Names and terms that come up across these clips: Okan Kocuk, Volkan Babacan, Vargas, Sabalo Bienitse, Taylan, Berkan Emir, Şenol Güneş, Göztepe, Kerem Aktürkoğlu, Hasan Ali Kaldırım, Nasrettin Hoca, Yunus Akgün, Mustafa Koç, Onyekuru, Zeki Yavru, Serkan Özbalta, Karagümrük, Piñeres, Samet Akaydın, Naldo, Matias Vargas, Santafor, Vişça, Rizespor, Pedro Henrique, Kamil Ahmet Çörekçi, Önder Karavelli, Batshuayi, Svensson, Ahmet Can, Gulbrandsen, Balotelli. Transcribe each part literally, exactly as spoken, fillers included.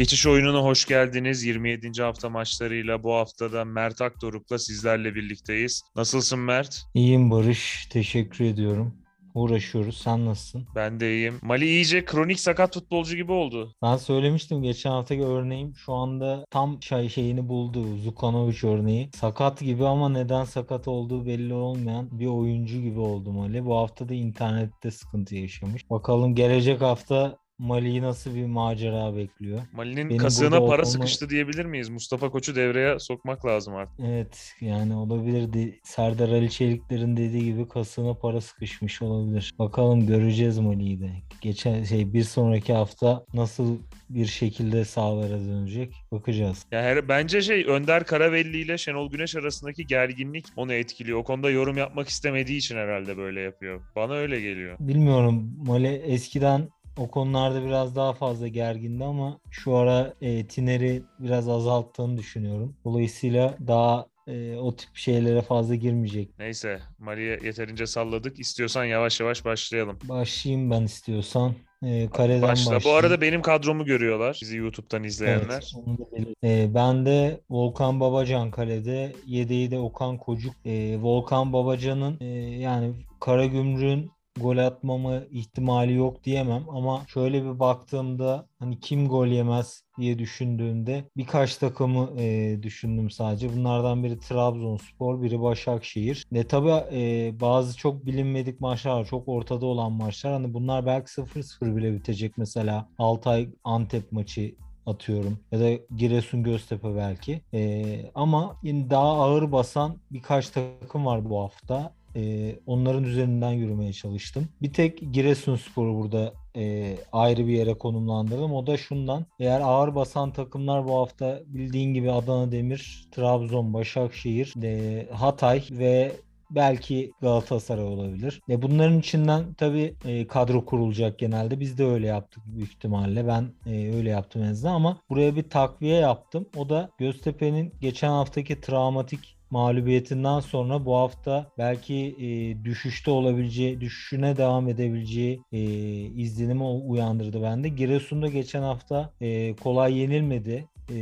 Geçiş oyununa hoş geldiniz. yirmi yedinci hafta maçlarıyla bu haftada Mert Akdoğru'la sizlerle birlikteyiz. Nasılsın Mert? İyiyim Barış. Teşekkür ediyorum. Uğraşıyoruz. Sen nasılsın? Ben de iyiyim. Mali iyice kronik sakat futbolcu gibi oldu. Ben söylemiştim geçen haftaki örneğim. Şu anda tam şey, şeyini buldu. Zukanović örneği. Sakat gibi ama neden sakat olduğu belli olmayan bir oyuncu gibi oldu Mali. Bu hafta da internette sıkıntı yaşamış. Bakalım gelecek hafta Mali'yi nasıl bir macera bekliyor? Mali'nin benim kasığına para sıkıştı onu diyebilir miyiz? Mustafa Koç'u devreye sokmak lazım artık. Evet yani olabilir. Serdar Ali Çelikler'in dediği gibi kasığına para sıkışmış olabilir. Bakalım göreceğiz Mali'yi de. Geçen şey bir sonraki hafta nasıl bir şekilde sahalara dönecek bakacağız. Ya her, bence şey Önder Karavelli ile Şenol Güneş arasındaki gerginlik onu etkiliyor. O konuda yorum yapmak istemediği için herhalde böyle yapıyor. Bana öyle geliyor. Bilmiyorum. Mali eskiden o konularda biraz daha fazla gergindi ama şu ara e, Tiner'i biraz azalttığını düşünüyorum. Dolayısıyla daha e, o tip şeylere fazla girmeyecek. Neyse Mali'ye yeterince salladık. İstiyorsan yavaş yavaş başlayalım. Başlayayım ben istiyorsan. E, kareden başla. Başlayayım. Bu arada benim kadromu görüyorlar. Bizi YouTube'dan izleyenler. Evet, e, ben de Volkan Babacan kalede. Yedeği de Okan Kocuk. E, Volkan Babacan'ın e, yani Karagümrük'ün gol atmama ihtimali yok diyemem ama şöyle bir baktığımda hani kim gol yemez diye düşündüğümde birkaç takımı e, düşündüm sadece. Bunlardan biri Trabzonspor, biri Başakşehir. Ve tabii e, bazı çok bilinmedik maçlar var. Çok ortada olan maçlar. Hani bunlar belki sıfır sıfır bile bitecek. Mesela Altay Antep maçı atıyorum. Ya da Giresun Göztepe belki. E, ama yine daha ağır basan birkaç takım var bu hafta. Ee, onların üzerinden yürümeye çalıştım. Bir tek Giresun Spor'u burada e, ayrı bir yere konumlandırdım. O da şundan. Eğer ağır basan takımlar bu hafta bildiğin gibi Adana Demir, Trabzon, Başakşehir, e, Hatay ve belki Galatasaray olabilir. E bunların içinden tabii e, kadro kurulacak genelde. Biz de öyle yaptık büyük ihtimalle. Ben e, öyle yaptım en azından ama buraya bir takviye yaptım. O da Göztepe'nin geçen haftaki travmatik mağlubiyetinden sonra bu hafta belki e, düşüşte olabileceği, düşüşüne devam edebileceği e, izlenimi uyandırdı bende. Giresun'da geçen hafta e, kolay yenilmedi. E,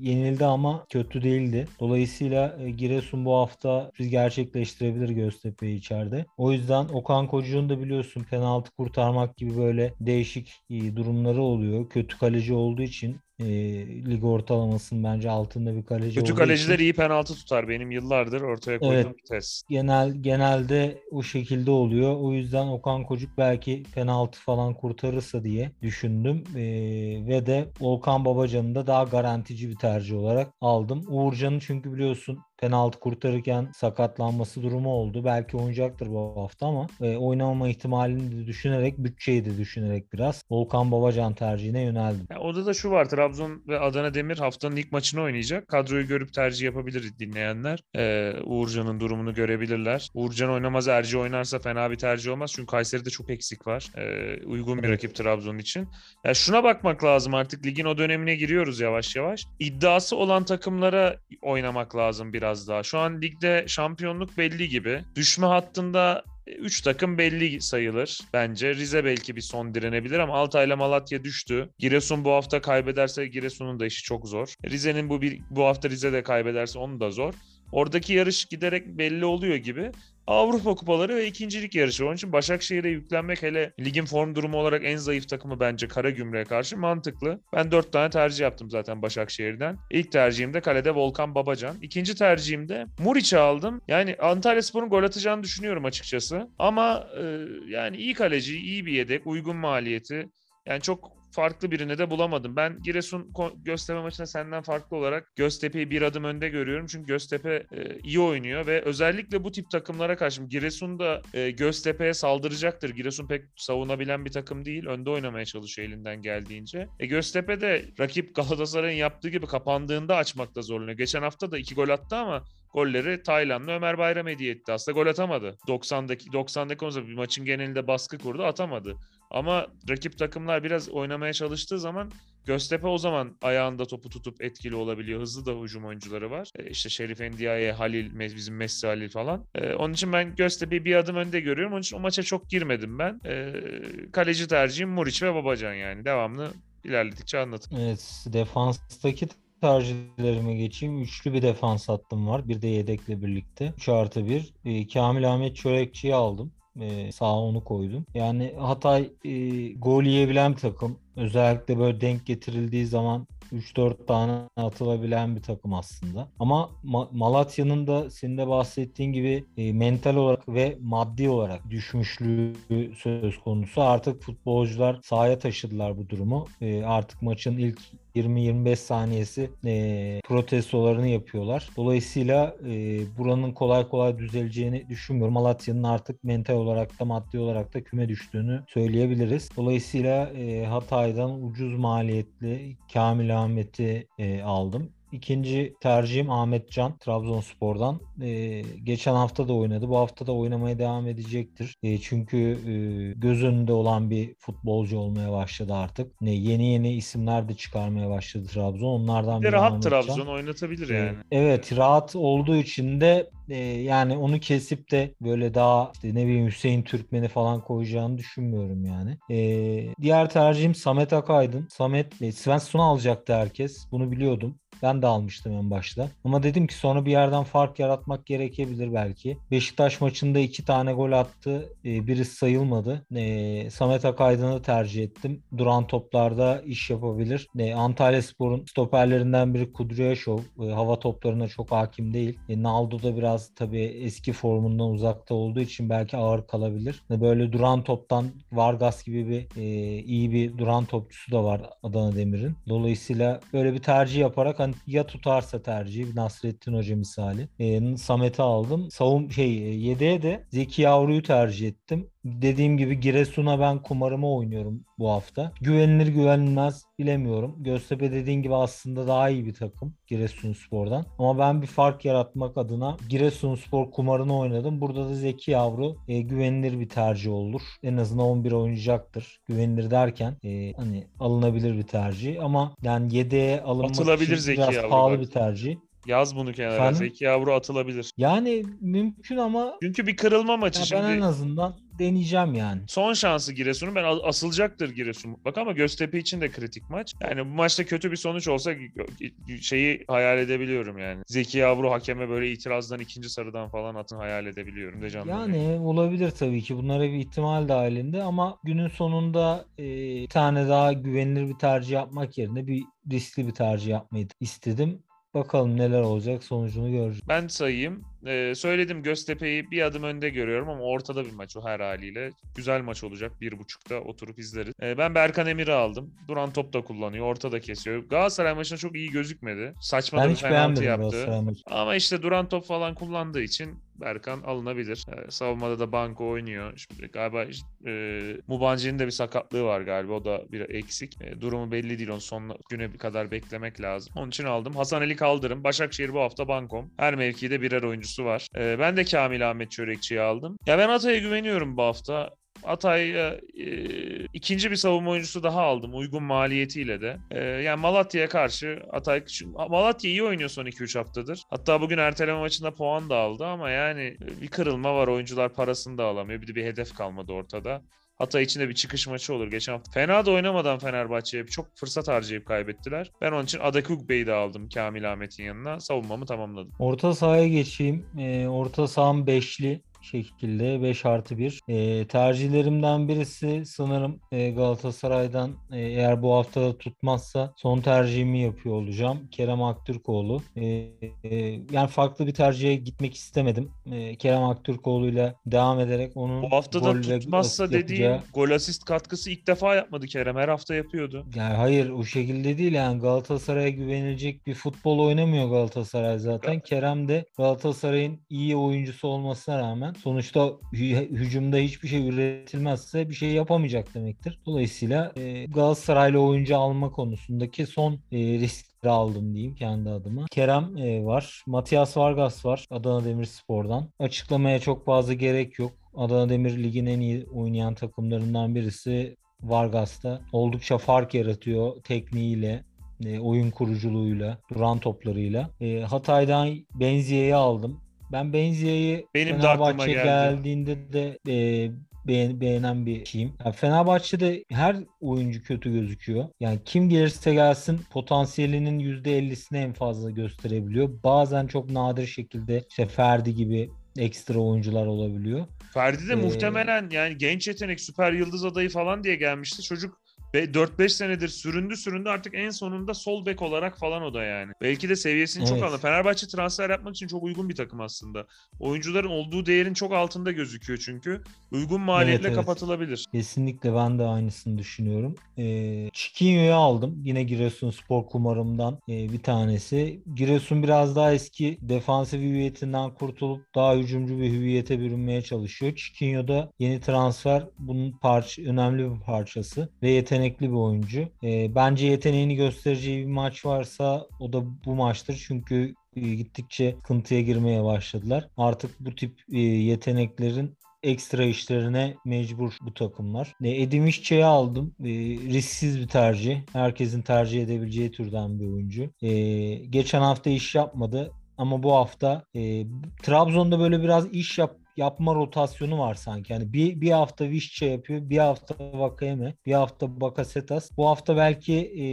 yenildi ama kötü değildi. Dolayısıyla e, Giresun bu hafta biz gerçekleştirebilir Göztepe'yi içeride. O yüzden Okan Kocuk'un da biliyorsun penaltı kurtarmak gibi böyle değişik e, durumları oluyor. Kötü kaleci olduğu için E, lig ortalamasının bence altında bir kaleci olduğu için. Kötü kaleciler iyi penaltı tutar. Benim yıllardır ortaya koyduğum evet, bir test. Genel, genelde o şekilde oluyor. O yüzden Okan Kocuk belki penaltı falan kurtarırsa diye düşündüm. E, ve de Volkan Babacan'ı da daha garantici bir tercih olarak aldım. Uğurcan'ı çünkü biliyorsun penaltı kurtarırken sakatlanması durumu oldu. Belki oynayacaktır bu hafta ama e, oynamama ihtimalini de düşünerek, bütçeyi de düşünerek biraz Volkan Babacan tercihine yöneldim. Ya, orada da şu var. Trabzon ve Adana Demir haftanın ilk maçını oynayacak. Kadroyu görüp tercih yapabilir dinleyenler. Ee, Uğurcan'ın durumunu görebilirler. Uğurcan oynamaz, Erci oynarsa fena bir tercih olmaz. Çünkü Kayseri'de çok eksik var. Ee, uygun bir rakip Trabzon için. Ya şuna bakmak lazım artık. Ligin o dönemine giriyoruz yavaş yavaş. İddiası olan takımlara oynamak lazım biraz. Az daha. Şu an ligde şampiyonluk belli gibi. Düşme hattında üç takım belli sayılır bence. Rize belki bir son direnebilir ama Altay'la Malatya düştü. Giresun bu hafta kaybederse Giresun'un da işi çok zor. Rize'nin bu bir, bu hafta Rize de kaybederse onun da zor. Oradaki yarış giderek belli oluyor gibi. Avrupa kupaları ve ikincilik yarışı. Onun için Başakşehir'e yüklenmek hele ligin form durumu olarak en zayıf takımı bence Karagümrük'e karşı mantıklı. Ben dört tane tercih yaptım zaten Başakşehir'den. İlk tercihim de kalede Volkan Babacan. İkinci tercihim de Muriç'i aldım. Yani Antalyaspor'un gol atacağını düşünüyorum açıkçası. Ama e, yani iyi kaleci, iyi bir yedek, uygun maliyeti. Yani çok farklı birini de bulamadım. Ben Giresun Göztepe maçına senden farklı olarak Göztepe'yi bir adım önde görüyorum. Çünkü Göztepe e, iyi oynuyor ve özellikle bu tip takımlara karşı Giresun da e, Göztepe'ye saldıracaktır. Giresun pek savunabilen bir takım değil. Önde oynamaya çalışıyor elinden geldiğince. E, Göztepe de rakip Galatasaray'ın yaptığı gibi kapandığında açmakta zorlanıyor. Geçen hafta da iki gol attı ama golleri Taylan'la Ömer Bayram hediye etti. Aslında gol atamadı. doksandaki doksandaki konusunda bir maçın genelinde baskı kurdu, atamadı. Ama rakip takımlar biraz oynamaya çalıştığı zaman Göztepe o zaman ayağında topu tutup etkili olabiliyor. Hızlı da hücum oyuncuları var. E işte Şerif Endiaye, Halil, bizim Messi Halil falan. E onun için ben Göztepe'yi bir adım önde görüyorum. Onun için o maça çok girmedim ben. E, kaleci tercihim Muriç ve Babacan yani. Devamlı ilerledikçe anlatın. Evet, defanstaki tercihlerime geçeyim. Üçlü bir defans hattım var. Bir de yedekle birlikte. üç artı bir. E, Kamil Ahmet Çörekçi'yi aldım. E, sağa onu koydum. Yani Hatay e, gol yiyebilen bir takım. Özellikle böyle denk getirildiği zaman üç dört tane atılabilen bir takım aslında. Ama Ma- Malatya'nın da senin de bahsettiğin gibi e, mental olarak ve maddi olarak düşmüşlüğü söz konusu. Artık futbolcular sahaya taşıdılar bu durumu. E, artık maçın ilk yirmi yirmi beş saniyesi e, protestolarını yapıyorlar. Dolayısıyla e, buranın kolay kolay düzeleceğini düşünmüyorum. Malatya'nın artık mental olarak da maddi olarak da küme düştüğünü söyleyebiliriz. Dolayısıyla e, Hatay'dan ucuz maliyetli Kamil Ahmet'i e, aldım. İkinci tercihim Ahmet Can, Trabzonspor'dan. Ee, geçen hafta da oynadı. Bu hafta da oynamaya devam edecektir. Ee, çünkü e, göz önünde olan bir futbolcu olmaya başladı artık. Ne, yeni yeni isimler de çıkarmaya başladı Trabzon. Onlardan biri rahat Ahmet Trabzon Can. Oynatabilir yani. Ee, evet, rahat olduğu için de e, yani onu kesip de böyle daha işte ne bileyim Hüseyin Türkmen'i falan koyacağını düşünmüyorum yani. Ee, diğer tercihim Samet Akaydın. Samet e, Svensson'u alacaktı herkes. Bunu biliyordum. Ben de almıştım en başta. Ama dedim ki sonra bir yerden fark yaratmak gerekebilir belki. Beşiktaş maçında iki tane gol attı. E, biri sayılmadı. E, Samet Akaydın'ı tercih ettim. Duran toplarda iş yapabilir. E, Antalyaspor'un stoperlerinden biri Kudryashov. E, hava toplarına çok hakim değil. E, Naldo da biraz tabii eski formundan uzakta olduğu için belki ağır kalabilir. E, böyle duran toptan Vargas gibi bir e, iyi bir duran topçusu da var Adana Demir'in. Dolayısıyla böyle bir tercih yaparak ya tutarsa tercihi Nasrettin Hoca misali. E, Samet'i aldım. Savun şey yedeğe de Zeki Yavru'yu tercih ettim. Dediğim gibi Giresun'a ben kumarımı oynuyorum bu hafta. Güvenilir güvenilmez bilemiyorum. Göztepe dediğin gibi aslında daha iyi bir takım Giresun Spor'dan. Ama ben bir fark yaratmak adına Giresun Spor kumarını oynadım. Burada da Zeki Yavru e, güvenilir bir tercih olur. En azından on bir oynayacaktır. Güvenilir derken e, hani alınabilir bir tercih. Ama yani yedeğe alınması atılabilir için Zeki biraz Yavru pahalı bak. Bir tercih. Yaz bunu kenara. Zeki Yavru atılabilir. Yani mümkün ama... Çünkü bir kırılma maçı şimdi. Ben en azından... deneyeceğim yani. Son şansı Giresun'un ben asılacaktır Giresun mutlaka ama Göztepe için de kritik maç. Yani bu maçta kötü bir sonuç olsa şeyi hayal edebiliyorum yani. Zeki Yavru hakeme böyle itirazdan ikinci sarıdan falan atın hayal edebiliyorum de canlı. Yani dönüyorum. Olabilir tabii ki. Bunlara bir ihtimal dahilinde ama günün sonunda e, bir tane daha güvenilir bir tercih yapmak yerine bir riskli bir tercih yapmayı istedim. Bakalım neler olacak, sonucunu göreceğiz. Ben sayayım. Ee, söyledim Göztepe'yi bir adım önde görüyorum ama ortada bir maç o her haliyle. Güzel maç olacak. Bir buçukta oturup izleriz. Ee, ben Berkan Emir'i aldım. Duran top da kullanıyor. Ortada kesiyor. Galatasaray maçına çok iyi gözükmedi. Saçma da bir penaltı yaptı. Ama işte duran top falan kullandığı için Berkan alınabilir. Ee, savunmada da Banko oynuyor. Şimdi galiba e, Mubancı'nın da bir sakatlığı var galiba. O da bir eksik. E, durumu belli değil. Onun son güne kadar beklemek lazım. Onun için aldım. Hasan Ali Kaldırım. Başakşehir bu hafta bankom. Her mevkide birer oyuncusu var. E, ben de Kamil Ahmet Çörekçi'yi aldım. Ya ben Hatay'a güveniyorum bu hafta. Hatay'a e, ikinci bir savunma oyuncusu daha aldım. Uygun maliyetiyle de. E, yani Malatya'ya karşı Hatay, Malatya iyi oynuyor son iki üç haftadır. Hatta bugün erteleme maçında puan da aldı ama yani bir kırılma var. Oyuncular parasını da alamıyor. Bir de bir hedef kalmadı ortada. Hatay içinde bir çıkış maçı olur geçen hafta. Fena da oynamadan Fenerbahçe'ye çok fırsat harcayıp kaybettiler. Ben onun için Adakugbe'yi de aldım Kamil Ahmet'in yanına. Savunmamı tamamladım. Orta sahaya geçeyim. E, orta saham beşli. Şekilde beş artı bir. E, tercihlerimden birisi sanırım e, Galatasaray'dan e, eğer bu hafta da tutmazsa son tercihimi yapıyor olacağım. Kerem Aktürkoğlu. E, e, yani farklı bir tercihe gitmek istemedim. E, Kerem Aktürkoğlu'yla devam ederek onun bu hafta da tutmazsa dediğim yapacağı... gol asist katkısı ilk defa yapmadı Kerem. Her hafta yapıyordu. Yani hayır o şekilde değil yani Galatasaray'a güvenilecek bir futbol oynamıyor Galatasaray zaten. Evet. Kerem de Galatasaray'ın iyi oyuncusu olmasına rağmen sonuçta hücumda hiçbir şey üretilmezse bir şey yapamayacak demektir. Dolayısıyla e, Galatasaraylı oyuncu alma konusundaki son e, riskleri aldım diyeyim kendi adıma. Kerem e, var. Matias Vargas var Adana Demirspor'dan. Açıklamaya çok fazla gerek yok. Adana Demir ligin en iyi oynayan takımlarından birisi Vargas'ta. Oldukça fark yaratıyor tekniğiyle. E, oyun kuruculuğuyla, duran toplarıyla. E, Hatay'dan Benziye'yi aldım. Ben Benziye'yi Fenerbahçe geldiğinde geldi. de e, beğen, beğenen bir şeyim. Yani Fenerbahçe'de her oyuncu kötü gözüküyor. Yani kim gelirse gelsin potansiyelinin yüzde ellisini en fazla gösterebiliyor. Bazen çok nadir şekilde işte Ferdi gibi ekstra oyuncular olabiliyor. Ferdi de ee, muhtemelen yani genç yetenek, süper yıldız adayı falan diye gelmişti. Çocuk dört beş senedir süründü süründü artık en sonunda sol bek olarak falan o da yani. Belki de seviyesini evet. çok aldı. Fenerbahçe transfer yapmak için çok uygun bir takım aslında. Oyuncuların olduğu değerin çok altında gözüküyor çünkü. Uygun maliyetle evet, evet. kapatılabilir. Kesinlikle ben de aynısını düşünüyorum. Ee, Çikinyo'yu aldım. Yine Giresun Spor kumarımdan ee, bir tanesi. Giresun biraz daha eski defansif hüviyetinden kurtulup daha hücumcu bir hüviyete bürünmeye çalışıyor. Çikinyo da yeni transfer. Bunun parça, önemli bir parçası. Ve yeteneği yetenekli bir oyuncu. E, bence yeteneğini göstereceği bir maç varsa o da bu maçtır. Çünkü e, gittikçe sıkıntıya girmeye başladılar. Artık bu tip e, yeteneklerin ekstra işlerine mecbur bu takımlar. E, Edim İşçe'yi aldım. E, risksiz bir tercih. Herkesin tercih edebileceği türden bir oyuncu. E, geçen hafta iş yapmadı ama bu hafta e, Trabzon'da böyle biraz iş yap yapma rotasyonu var sanki. Yani bir bir hafta Vişça yapıyor, bir hafta Vakayeme, bir hafta Bakasetas. Bu hafta belki e,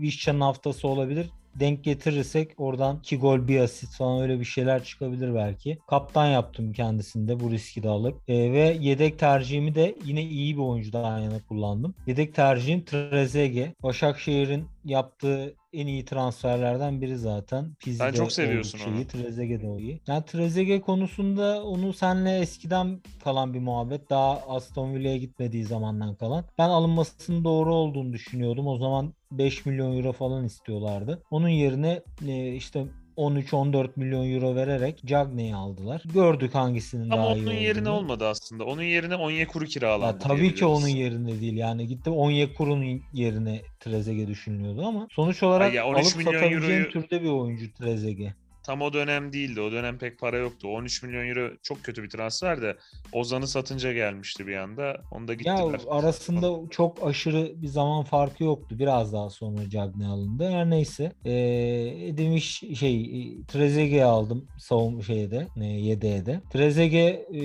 Vişça'nın haftası olabilir. Denk getirirsek oradan iki gol, bir asist falan öyle bir şeyler çıkabilir belki. Kaptan yaptım kendisini de bu riski de alıp. E, ve yedek tercihimi de yine iyi bir oyuncudan yana kullandım. Yedek tercihim Trezeguet. Başakşehir'in yaptığı en iyi transferlerden biri zaten. Pizide ben çok seviyorsun onu. Trezeguet de o iyi. Yani Trezeguet konusunda onu senle eskiden kalan bir muhabbet. Daha Aston Villa'ya gitmediği zamandan kalan. Ben alınmasının doğru olduğunu düşünüyordum. O zaman beş milyon euro falan istiyorlardı. Onun yerine işte on üç on dört milyon euro vererek Cagney'i aldılar. Gördük hangisinin ama daha iyi olduğunu. Ama onun yerine olmadı aslında. Onun yerine Onyekuru kiralandı. Ya, tabii ki onun yerine değil. Yani gitti Onyekuru'nun yerine Trezeguet düşünülüyordu ama sonuç olarak ya, alıp satabileceğin euroyu... türde bir oyuncu Trezeguet. Tam o dönem değildi. O dönem pek para yoktu. on üç milyon euro çok kötü bir transfer de Ozan'ı satınca gelmişti bir anda. Onu da gittiler. Ya arasında çok aşırı bir zaman farkı yoktu. Biraz daha sonra Cagney alındı. Her neyse. Ee, demiş şey Trezeguet'i aldım savunma şeyde. Yedeğe de. Trezeguet e,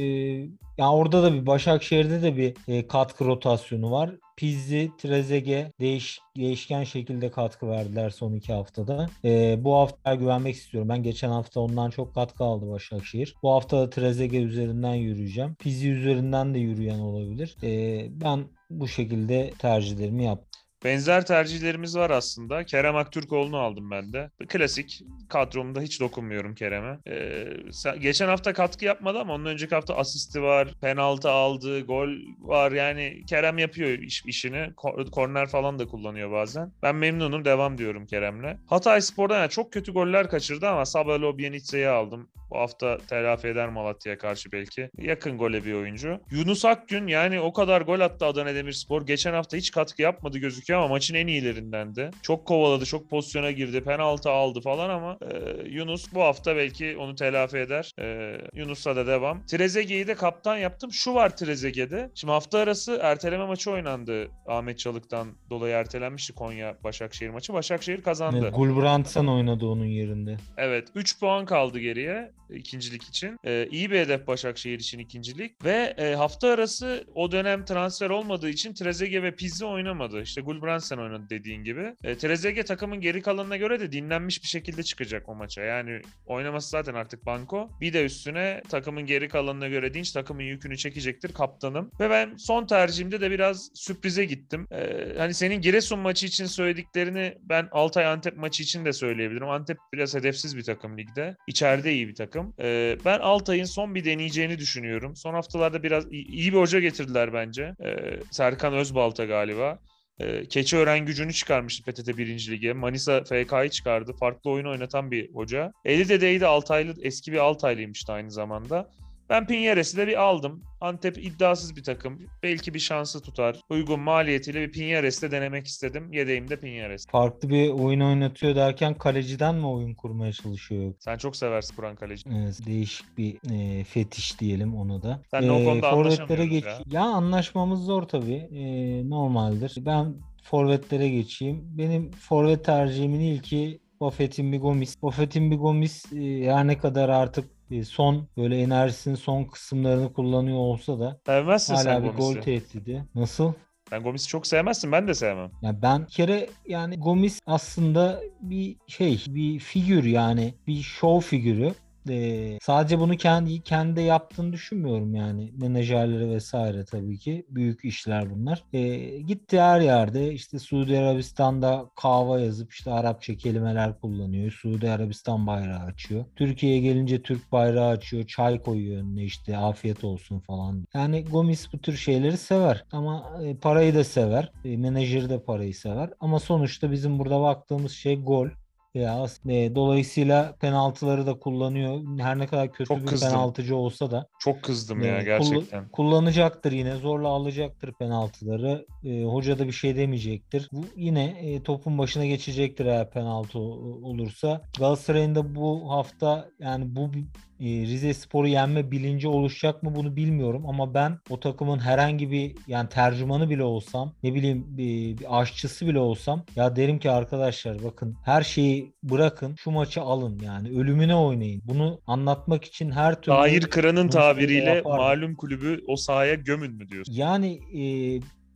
yani orada da bir Başakşehir'de de bir e, katkı rotasyonu var. Pizzi, Trezeguet değiş, değişken şekilde katkı verdiler son iki haftada. Ee, bu hafta güvenmek istiyorum. Ben geçen hafta ondan çok katkı aldı Başakşehir. Bu hafta da Trezeguet üzerinden yürüyeceğim. Pizzi üzerinden de yürüyen olabilir. Ee, ben bu şekilde tercihlerimi yaptım. Benzer tercihlerimiz var aslında. Kerem Aktürkoğlu'nu aldım ben de. Klasik kadromda hiç dokunmuyorum Kerem'e. Ee, geçen hafta katkı yapmadı ama onun önceki hafta asisti var, penaltı aldı, gol var. Yani Kerem yapıyor iş, işini. Korner falan da kullanıyor bazen. Ben memnunum. Devam diyorum Kerem'le. Hatay Spor'dan yani çok kötü goller kaçırdı ama Sabalo Bienitse'yi aldım. Bu hafta telafi eder Malatya'ya karşı belki. Yakın gole bir oyuncu. Yunus Akgün yani o kadar gol attı Adana Demir Spor. Geçen hafta hiç katkı yapmadı gözüküyor ama maçın en iyilerindendi. Çok kovaladı, çok pozisyona girdi, penaltı aldı falan ama e, Yunus bu hafta belki onu telafi eder. E, Yunus'la da devam. Trezeguet'i de kaptan yaptım. Şu var Trezeguet'de. Şimdi hafta arası erteleme maçı oynandı. Ahmet Çalık'tan dolayı ertelenmişti Konya Başakşehir maçı. Başakşehir kazandı. Evet, Gulbrandsen oynadı onun yerinde. Evet. üç puan kaldı geriye. İkincilik için. Ee, iyi bir hedef Başakşehir için ikincilik ve e, hafta arası o dönem transfer olmadığı için Trezeguet ve Pizzi oynamadı. İşte Gulbrandsen oynadı dediğin gibi. E, Trezeguet takımın geri kalanına göre de dinlenmiş bir şekilde çıkacak o maça. Yani oynaması zaten artık banko. Bir de üstüne takımın geri kalanına göre dinç takımın yükünü çekecektir kaptanım. Ve ben son tercihimde de biraz sürprize gittim. E, hani senin Giresun maçı için söylediklerini ben Altay Antep maçı için de söyleyebilirim. Antep biraz hedefsiz bir takım ligde. İçeride iyi bir takım. Ee, ben Altay'ın son bir deneyeceğini düşünüyorum. Son haftalarda biraz iyi, iyi bir hoca getirdiler bence. Ee, Serkan Özbalta galiba. Ee, Keçiören gücünü çıkarmıştı P T T birinci Lig'e. Manisa F K'yı çıkardı. Farklı oyunu oynatan bir hoca. Eli de değdi Altaylı. Eski bir Altaylıymıştı aynı zamanda. Ben Piñeres'i de bir aldım. Antep iddiasız bir takım. Belki bir şansı tutar. Uygun maliyetiyle bir Piñeres'te denemek istedim. Yedeğimde Piñeres. Farklı bir oyun oynatıyor derken kaleciden mi oyun kurmaya çalışıyor? Sen çok seversin Kur'an kaleci. Evet, değişik bir e, fetiş diyelim ona da. Sen ee, o konuda anlaşamıyoruz geç... ya. Ya anlaşmamız zor tabii. Ee, normaldir. Ben forvetlere geçeyim. Benim forvet tercihimin ilki Bafétimbi Gomis. Bafétimbi Gomis e, her ne kadar artık son böyle enerjisinin son kısımlarını kullanıyor olsa da sevmezsin hala sen bir Gomis'i. Gol tehdidi. Nasıl? Ben Gomis'i çok sevmezsin. Ben de sevmem. Ya ben bir kere yani Gomis aslında bir şey, bir figür yani, bir şov figürü. Ee, sadece bunu kendi kendi yaptığını düşünmüyorum yani. Menajerleri vesaire tabii ki. Büyük işler bunlar. Ee, gitti her yerde işte Suudi Arabistan'da kahva yazıp işte Arapça kelimeler kullanıyor. Suudi Arabistan bayrağı açıyor. Türkiye'ye gelince Türk bayrağı açıyor. Çay koyuyor önüne işte afiyet olsun falan. Yani Gomis bu tür şeyleri sever. Ama e, parayı da sever. E, menajeri de parayı sever. Ama sonuçta bizim burada baktığımız şey gol. Ya e, dolayısıyla penaltıları da kullanıyor. Her ne kadar kötü çok bir kızdım. Penaltıcı olsa da. Çok kızdım e, ya gerçekten. Kull- kullanacaktır yine. Zorla alacaktır penaltıları. E, hoca da bir şey demeyecektir. Bu, yine e, topun başına geçecektir eğer penaltı olursa. Galatasaray'ın da bu hafta yani bu e, Rizespor'u yenme bilinci oluşacak mı bunu bilmiyorum. Ama ben o takımın herhangi bir yani tercümanı bile olsam, ne bileyim bir, bir aşçısı bile olsam ya derim ki arkadaşlar bakın her şeyi bırakın. Şu maçı alın yani. Ölümüne oynayın. Bunu anlatmak için her türlü... Tahir Kıran'ın tabiriyle yapar. Malum kulübü o sahaya gömün mü diyorsun? Yani e,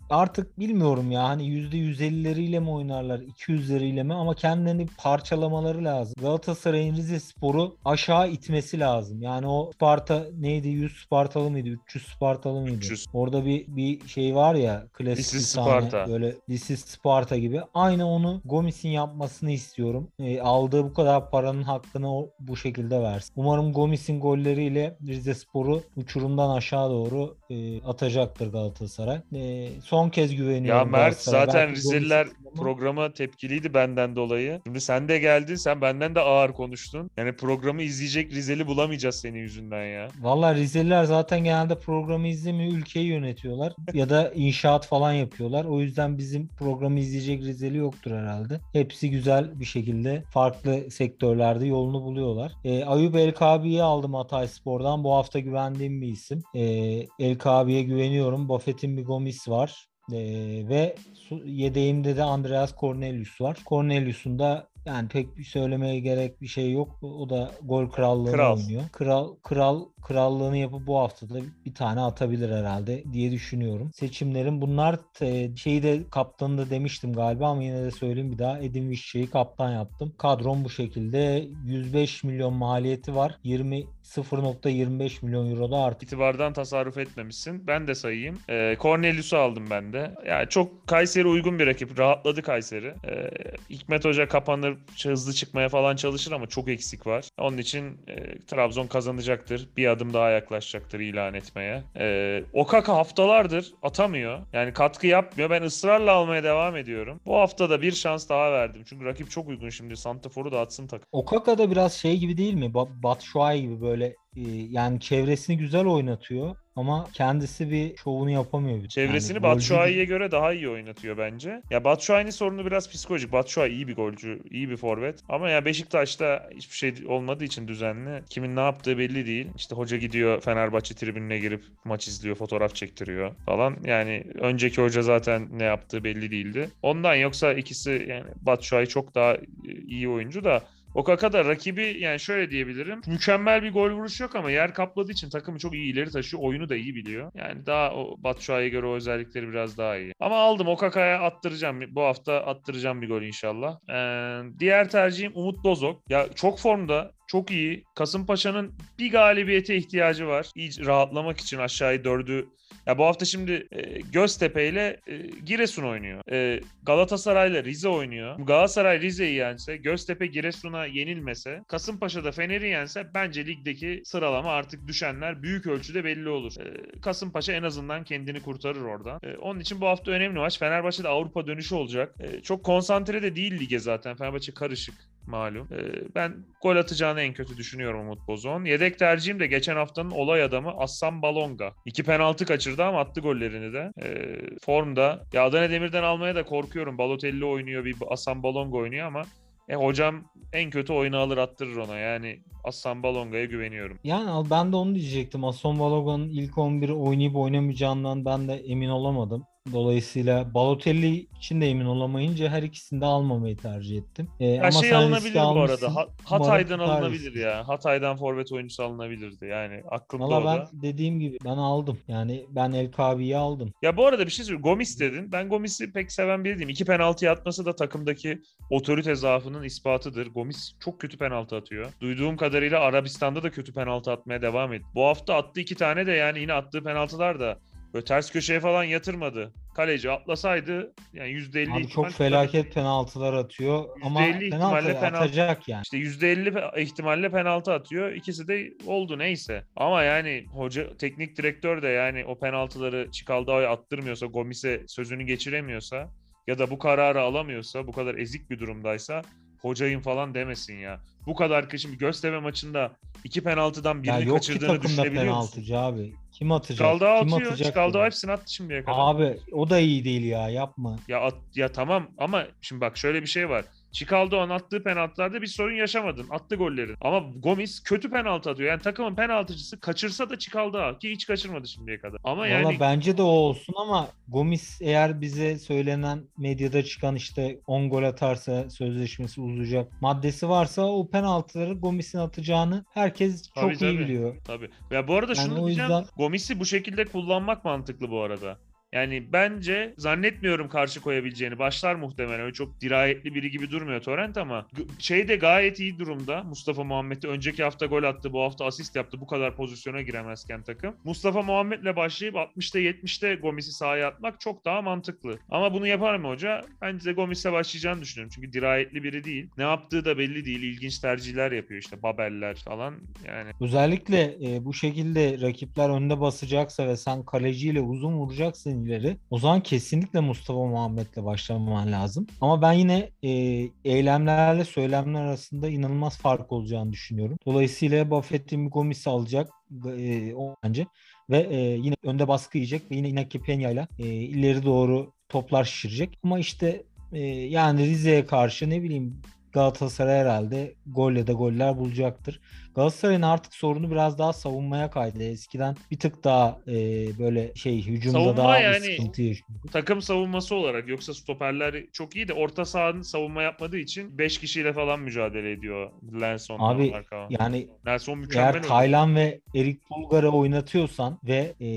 artık bilmiyorum ya. Hani yüzde yüz ellileriyle mi oynarlar? iki yüzleriyle mi? Ama kendilerini parçalamaları lazım. Galatasaray'ın Rizespor'u aşağı itmesi lazım. Yani o Sparta neydi? yüz Spartalı mıydı? üç yüz Spartalı mıydı? üç yüz. Orada bir bir şey var ya. Klasik bir sahne. Böyle This is Sparta gibi. Aynı onu Gomis'in yapmasını istiyorum. E, aldığı bu kadar paranın hakkını o, bu şekilde versin. Umarım Gomis'in golleriyle Rizespor'u uçurumdan aşağı doğru e, atacaktır Galatasaray. E, son Son kez güveniyorum. Ya Mert zaten belki Rizeliler programa tepkiliydi benden dolayı. Şimdi sen de geldin. Sen benden de ağır konuştun. Yani programı izleyecek Rizeli bulamayacağız senin yüzünden ya. Valla Rizeliler zaten genelde programı izlemiyor. Ülkeyi yönetiyorlar. Ya da inşaat falan yapıyorlar. O yüzden bizim programı izleyecek Rizeli yoktur herhalde. Hepsi güzel bir şekilde farklı sektörlerde yolunu buluyorlar. E, Ayub Elkabi'yi aldım Hatay Spor'dan. Bu hafta güvendiğim bir isim. E, Elkabi'ye güveniyorum. Bafétimbi Gomis var. Ee, ve yedeğimde de Andreas Cornelius var. Cornelius'un da yani pek bir söylemeye gerek bir şey yok. O da gol krallığını kral. oynuyor. Kral kral krallığını yapıp bu haftada bir tane atabilir herhalde diye düşünüyorum. Seçimlerim bunlar te, şeyi de kaptanı da demiştim galiba ama yine de söyleyeyim bir daha. Edin Vişçe'yi kaptan yaptım. Kadrom bu şekilde. yüz beş milyon maliyeti var. yirmi, sıfır virgül yirmi beş milyon euro da artık. İtibardan tasarruf etmemişsin. Ben de sayayım. E, Cornelius'u aldım ben de. Yani çok Kayseri uygun bir rakip. Rahatladı Kayseri. E, Hikmet Hoca kapanır hızlı çıkmaya falan çalışır ama çok eksik var. Onun için e, Trabzon kazanacaktır. Bir adım daha yaklaşacaktır ilan etmeye. E, Okaka haftalardır atamıyor. Yani katkı yapmıyor. Ben ısrarla almaya devam ediyorum. Bu hafta da bir şans daha verdim. Çünkü rakip çok uygun şimdi. Santafor'u da atsın takım. Okaka da biraz şey gibi değil mi? Ba- Batshuayi gibi böyle e, yani çevresini güzel oynatıyor. Ama kendisi bir şovunu yapamıyor. Çevresini yani, Batshuayi'ye göre daha iyi oynatıyor bence. Ya Batshuayi'nin sorunu biraz psikolojik. Batshuayi iyi bir golcü, iyi bir forvet. Ama ya Beşiktaş'ta hiçbir şey olmadığı için düzenli. Kimin ne yaptığı belli değil. İşte hoca gidiyor Fenerbahçe tribününe girip maç izliyor, fotoğraf çektiriyor falan. Yani önceki hoca zaten ne yaptığı belli değildi. Ondan yoksa ikisi yani Batshuayi çok daha iyi oyuncu da Okaka da rakibi yani şöyle diyebilirim. Mükemmel bir gol vuruşu yok ama yer kapladığı için takımı çok iyi ileri taşıyor. Oyunu da iyi biliyor. Yani daha Batshuayi'ye göre o özellikleri biraz daha iyi. Ama aldım. Okaka'ya attıracağım. Bu hafta attıracağım bir gol inşallah. Ee, diğer tercihim Umut Bozok. Ya çok formda. Çok iyi. Kasımpaşa'nın bir galibiyete ihtiyacı var. İyi rahatlamak için aşağıyı dördü. Ya bu hafta şimdi e, Göztepe ile e, Giresun oynuyor. E, Galatasaray ile Rize oynuyor. Galatasaray Rize'yi yense, Göztepe Giresun'a yenilmese, Kasımpaşa'da Fener'i yense bence ligdeki sıralama artık düşenler büyük ölçüde belli olur. E, Kasımpaşa en azından kendini kurtarır oradan. E, onun için bu hafta önemli maç. Fenerbahçe'de Avrupa dönüşü olacak. E, çok konsantre de değil lige zaten. Fenerbahçe karışık. Malum. Ee, ben gol atacağını en kötü düşünüyorum Umut Bozok'un. Yedek tercihim de geçen haftanın olay adamı Asan Balonga. İki penaltı kaçırdı ama attı gollerini de. Ee, formda. Ya Adana Demir'den almaya da korkuyorum. Balotelli oynuyor, bir Asan Balonga oynuyor ama E, hocam en kötü oyunu alır attırır ona. Yani Asan Balonga'ya güveniyorum. Yani ben de onu diyecektim. Asan Balonga'nın ilk on biri oynayıp oynamayacağından ben de emin olamadım. Dolayısıyla Balotelli için de emin olamayınca her ikisini de almamayı tercih ettim. Ee, ya ama şey alınabilir bu arada. Ha- Hatay'dan alınabilir ya. Hatay'dan forvet oyuncusu alınabilirdi. Yani aklımda o da. Ben dediğim gibi ben aldım. Yani ben Elkabi'yi aldım. Ya bu arada bir şey söyleyeyim. Gomis dedin. Ben Gomis'i pek seven biri değilim. İki penaltıyı atması da takımdaki otorite zaafının ispatıdır. Gomis çok kötü penaltı atıyor. Duyduğum kadarıyla Arabistan'da da kötü penaltı atmaya devam etti. Bu hafta attı iki tane de yani yine attığı penaltılar da böyle ters köşeye falan yatırmadı. Kaleci atlasaydı yani yüzde elli abi çok felaket tutar. Penaltılar atıyor ama penaltı atacak yani. İşte yüzde elli ihtimalle penaltı atıyor. İkisi de oldu neyse. Ama yani hoca teknik direktör de yani o penaltıları Çikaldao'ya attırmıyorsa, Gomis'e sözünü geçiremiyorsa ya da bu kararı alamıyorsa, bu kadar ezik bir durumdaysa hocayım falan demesin ya. Bu kadar ki şimdi Göztepe maçında iki penaltıdan birini yok kaçırdığını düşünebiliyor musun? Yok abi. Kim atacak? Çikaldağı atıyor. Çikaldağı hepsini attı şimdiye kadar. Abi o da iyi değil ya, yapma. Ya at, ya tamam ama şimdi bak şöyle bir şey var. Çikaldao'nun attığı penaltılarda bir sorun yaşamadın. Attı gollerin. Ama Gomis kötü penaltı atıyor. Yani takımın penaltıcısı kaçırsa da Çikaldao ki hiç kaçırmadı şimdiye kadar. Ama vallahi yani bence de o olsun ama Gomis eğer bize söylenen medyada çıkan işte on gol atarsa sözleşmesi uzayacak maddesi varsa o penaltıları Gomis'in atacağını herkes çok tabii, iyi tabii. biliyor. Tabii. Ya bu arada yani şunu yüzden diyeceğim. Gomis'i bu şekilde kullanmak mantıklı bu arada. Yani bence zannetmiyorum karşı koyabileceğini. Başlar muhtemelen. Öyle çok dirayetli biri gibi durmuyor Torrent ama şey de gayet iyi durumda. Mustafa Muhammed'de önceki hafta gol attı. Bu hafta asist yaptı. Bu kadar pozisyona giremezken takım. Mustafa Muhammed'le başlayıp altmışta yetmişte Gomis'i sahaya atmak çok daha mantıklı. Ama bunu yapar mı hoca? Bence Gomis'le başlayacağını düşünüyorum. Çünkü dirayetli biri değil. Ne yaptığı da belli değil. İlginç tercihler yapıyor işte. Babeller falan yani. Özellikle e, bu şekilde rakipler önde basacaksa ve sen kaleciyle uzun vuracaksın ileri. O zaman kesinlikle Mustafa Muhammed'le başlamaman lazım. Ama ben yine e, eylemlerle söylemler arasında inanılmaz fark olacağını düşünüyorum. Dolayısıyla Bafétimbi Gomis alacak e, o bence ve e, yine önde baskı yiyecek ve yine Iñaki Peña'yla e, ileri doğru toplar şişirecek. Ama işte e, yani Rize'ye karşı ne bileyim Galatasaray herhalde gol ya da goller bulacaktır. Galatasaray'ın artık sorunu biraz daha savunmaya kaydı. Eskiden bir tık daha e, böyle şey hücumda savunma daha yani, sıkıntı yaşıyor. Takım savunması olarak yoksa stoperler çok iyi de orta sahanın savunma yapmadığı için beş kişiyle falan mücadele ediyor Lenson. Abi yani Lenson eğer Taylan ve Erik Bulgar'ı oynatıyorsan ve e,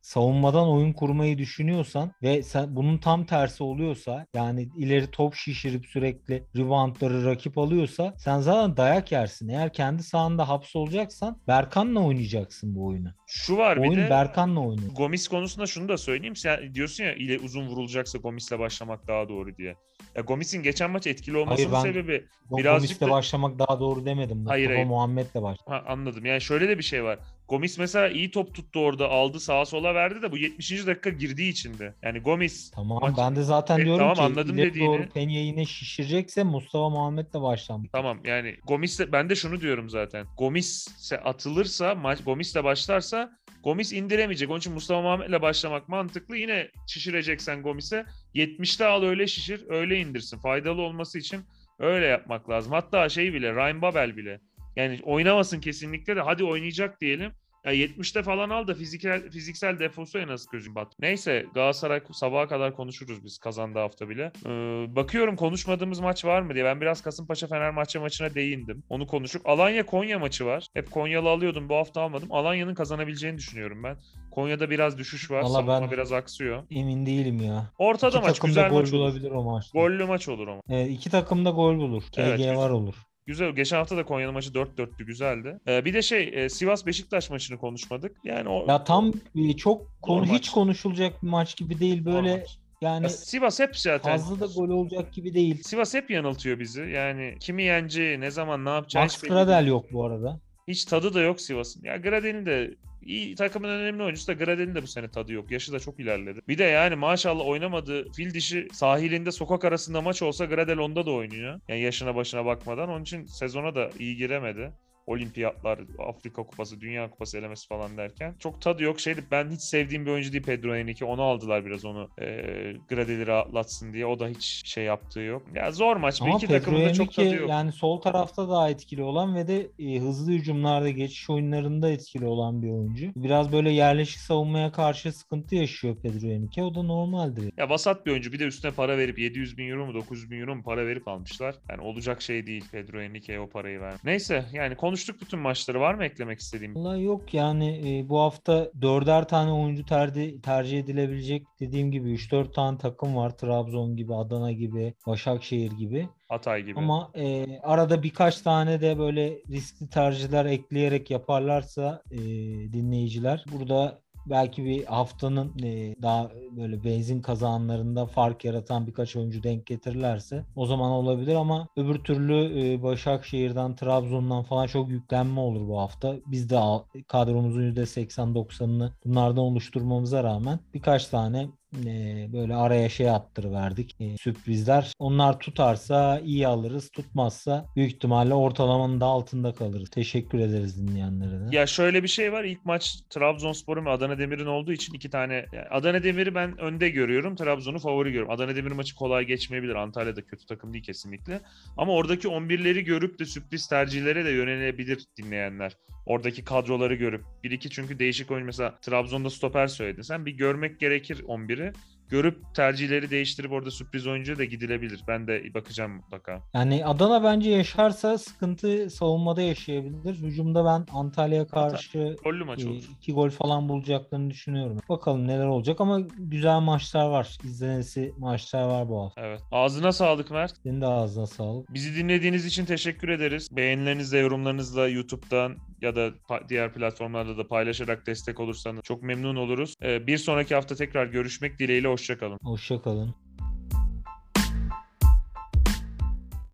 savunmadan oyun kurmayı düşünüyorsan ve sen, bunun tam tersi oluyorsa yani ileri top şişirip sürekli reboundları rakip alıyorsa sen zaten dayak yersin. Eğer kendi sahanda hapsolacaksan Berkan'la oynayacaksın bu oyunu. Şu var oyun bir de Berkan'la oynuyor. Gomis konusunda şunu da söyleyeyim. Sen diyorsun ya ile uzun vurulacaksa Gomis'le başlamak daha doğru diye. Ya Gomis'in geçen maç etkili olmasının hayır, ben sebebi birazcık Gomis'le da başlamak daha doğru demedim. Hayır, hayır. Muhammed'le başlamak. Ha, anladım. Yani şöyle de bir şey var. Gomis mesela iyi top tuttu orada. Aldı sağa sola verdi de bu yetmişinci dakika girdiği içindi. Yani Gomis tamam maç ben de zaten e, diyorum tamam, ki anladım dediğini. Doğru Peña yine şişirecekse Mustafa Muhammed'le başlamak. Tamam yani Gomis'le ben de şunu diyorum zaten. Gomis'e atılırsa maç Gomis'le başlarsa Gomis indiremeyecek. Onun için Mustafa Muhammed'le başlamak mantıklı. Yine şişireceksen Gomis'e yetmişte al öyle şişir öyle indirsin. Faydalı olması için öyle yapmak lazım. Hatta şey bile Ryan Babel bile. Yani oynamasın kesinlikle de hadi oynayacak diyelim. Ya yetmişte falan al da fiziksel, fiziksel defosu en az gözüm bat. Neyse Galatasaray sabaha kadar konuşuruz biz kazandığı hafta bile. Ee, bakıyorum konuşmadığımız maç var mı diye. Ben biraz Kasımpaşa Fenerbahçe maçına değindim. Onu konuştuk. Alanya Konya maçı var. Hep Konyalı alıyordum bu hafta almadım. Alanya'nın kazanabileceğini düşünüyorum ben. Konya'da biraz düşüş var. Savunma biraz aksıyor. Emin değilim ya. Ortada iki maç güzel gol maç bulabilir o maç. Gollü maç olur ama. E, iki takım da gol bulur. K G evet, var olur. Güzel. Geçen hafta da Konya'nın maçı dört dörttü. Güzeldi. Ee, bir de şey Sivas-Beşiktaş maçını konuşmadık. Yani o ya tam çok konu, hiç konuşulacak bir maç gibi değil. Böyle yani ya Sivas hep zaten fazla da gol olacak gibi değil. Sivas hep yanıltıyor bizi. Yani kimi yeneceği, ne zaman ne yapacağı. Max Gradel yok bu arada. Hiç tadı da yok Sivas'ın. Ya Gradel'in de iyi takımın önemli oyuncusu da Gradel'in de bu sene tadı yok. Yaşı da çok ilerledi. Bir de yani maşallah oynamadığı fil dişi sahilinde sokak arasında maç olsa Gradel onda da oynuyor. Yani yaşına başına bakmadan. Onun için sezona da iyi giremedi. Olimpiyatlar, Afrika Kupası, Dünya Kupası elemesi falan derken çok tadı yok. Şeydi, ben hiç sevdiğim bir oyuncu değil Pedro Henrique. Onu aldılar biraz, onu e, Gradel'i rahatlatsın diye. O da hiç şey yaptığı yok. Ya zor maç. Ama bir iki Pedro takımında Henrique, çok tadı yok. Yani sol tarafta daha etkili olan ve de e, hızlı hücumlarda, geçiş oyunlarında etkili olan bir oyuncu. Biraz böyle yerleşik savunmaya karşı sıkıntı yaşıyor Pedro Henrique. O da normaldir. Ya vasat bir oyuncu. Bir de üstüne para verip yedi yüz bin euro mu dokuz yüz bin euro mu para verip almışlar. Yani olacak şey değil Pedro Henrique'ye o parayı ver. Neyse, yani konuştuk bütün maçları. Var mı eklemek istediğim? Vallahi yok yani, e, bu hafta dörder tane oyuncu terdi, tercih edilebilecek. Dediğim gibi üç dört tane takım var. Trabzon gibi, Adana gibi, Başakşehir gibi. Hatay gibi. Ama e, arada birkaç tane de böyle riskli tercihler ekleyerek yaparlarsa e, dinleyiciler, burada belki bir haftanın daha böyle benzin kazanlarında fark yaratan birkaç oyuncu denk getirirlerse o zaman olabilir, ama öbür türlü Başakşehir'den, Trabzon'dan falan çok yüklenme olur bu hafta. Biz de kadromuzun yüzde seksen doksanını bunlardan oluşturmamıza rağmen birkaç tane böyle araya şey attırıverdik, sürprizler. Onlar tutarsa iyi alırız, tutmazsa büyük ihtimalle ortalamanın da altında kalırız. Teşekkür ederiz dinleyenlere de. Ya şöyle bir şey var, ilk maç Trabzonspor'un ve Adana Demir'in olduğu için iki tane, yani Adana Demir'i ben önde görüyorum, Trabzon'u favori görüyorum. Adana Demir maçı kolay geçmeyebilir, Antalya'da kötü takım değil kesinlikle, ama oradaki on birleri görüp de sürpriz tercihlere de yönelebilir dinleyenler. Oradaki kadroları görüp bir iki, çünkü değişik oyuncu, mesela Trabzon'da stoper söyledin sen, bir görmek gerekir on biri. Görüp tercihleri değiştirip orada sürpriz oyuncuya da gidilebilir. Ben de bakacağım mutlaka. Yani Adana bence yaşarsa sıkıntı savunmada yaşayabilir. Hücumda ben Antalya'ya karşı gollü maç olur. iki gol falan bulacaklarını düşünüyorum. Bakalım neler olacak, ama güzel maçlar var. İzlenesi maçlar var bu hafta. Evet. Ağzına sağlık Mert. Senin de ağzına sağlık. Bizi dinlediğiniz için teşekkür ederiz. Beğenilerinizle, yorumlarınızla YouTube'dan ya da diğer platformlarda da paylaşarak destek olursanız çok memnun oluruz. Bir sonraki hafta tekrar görüşmek dileğiyle. Hoşça kalın. Hoşça kalın.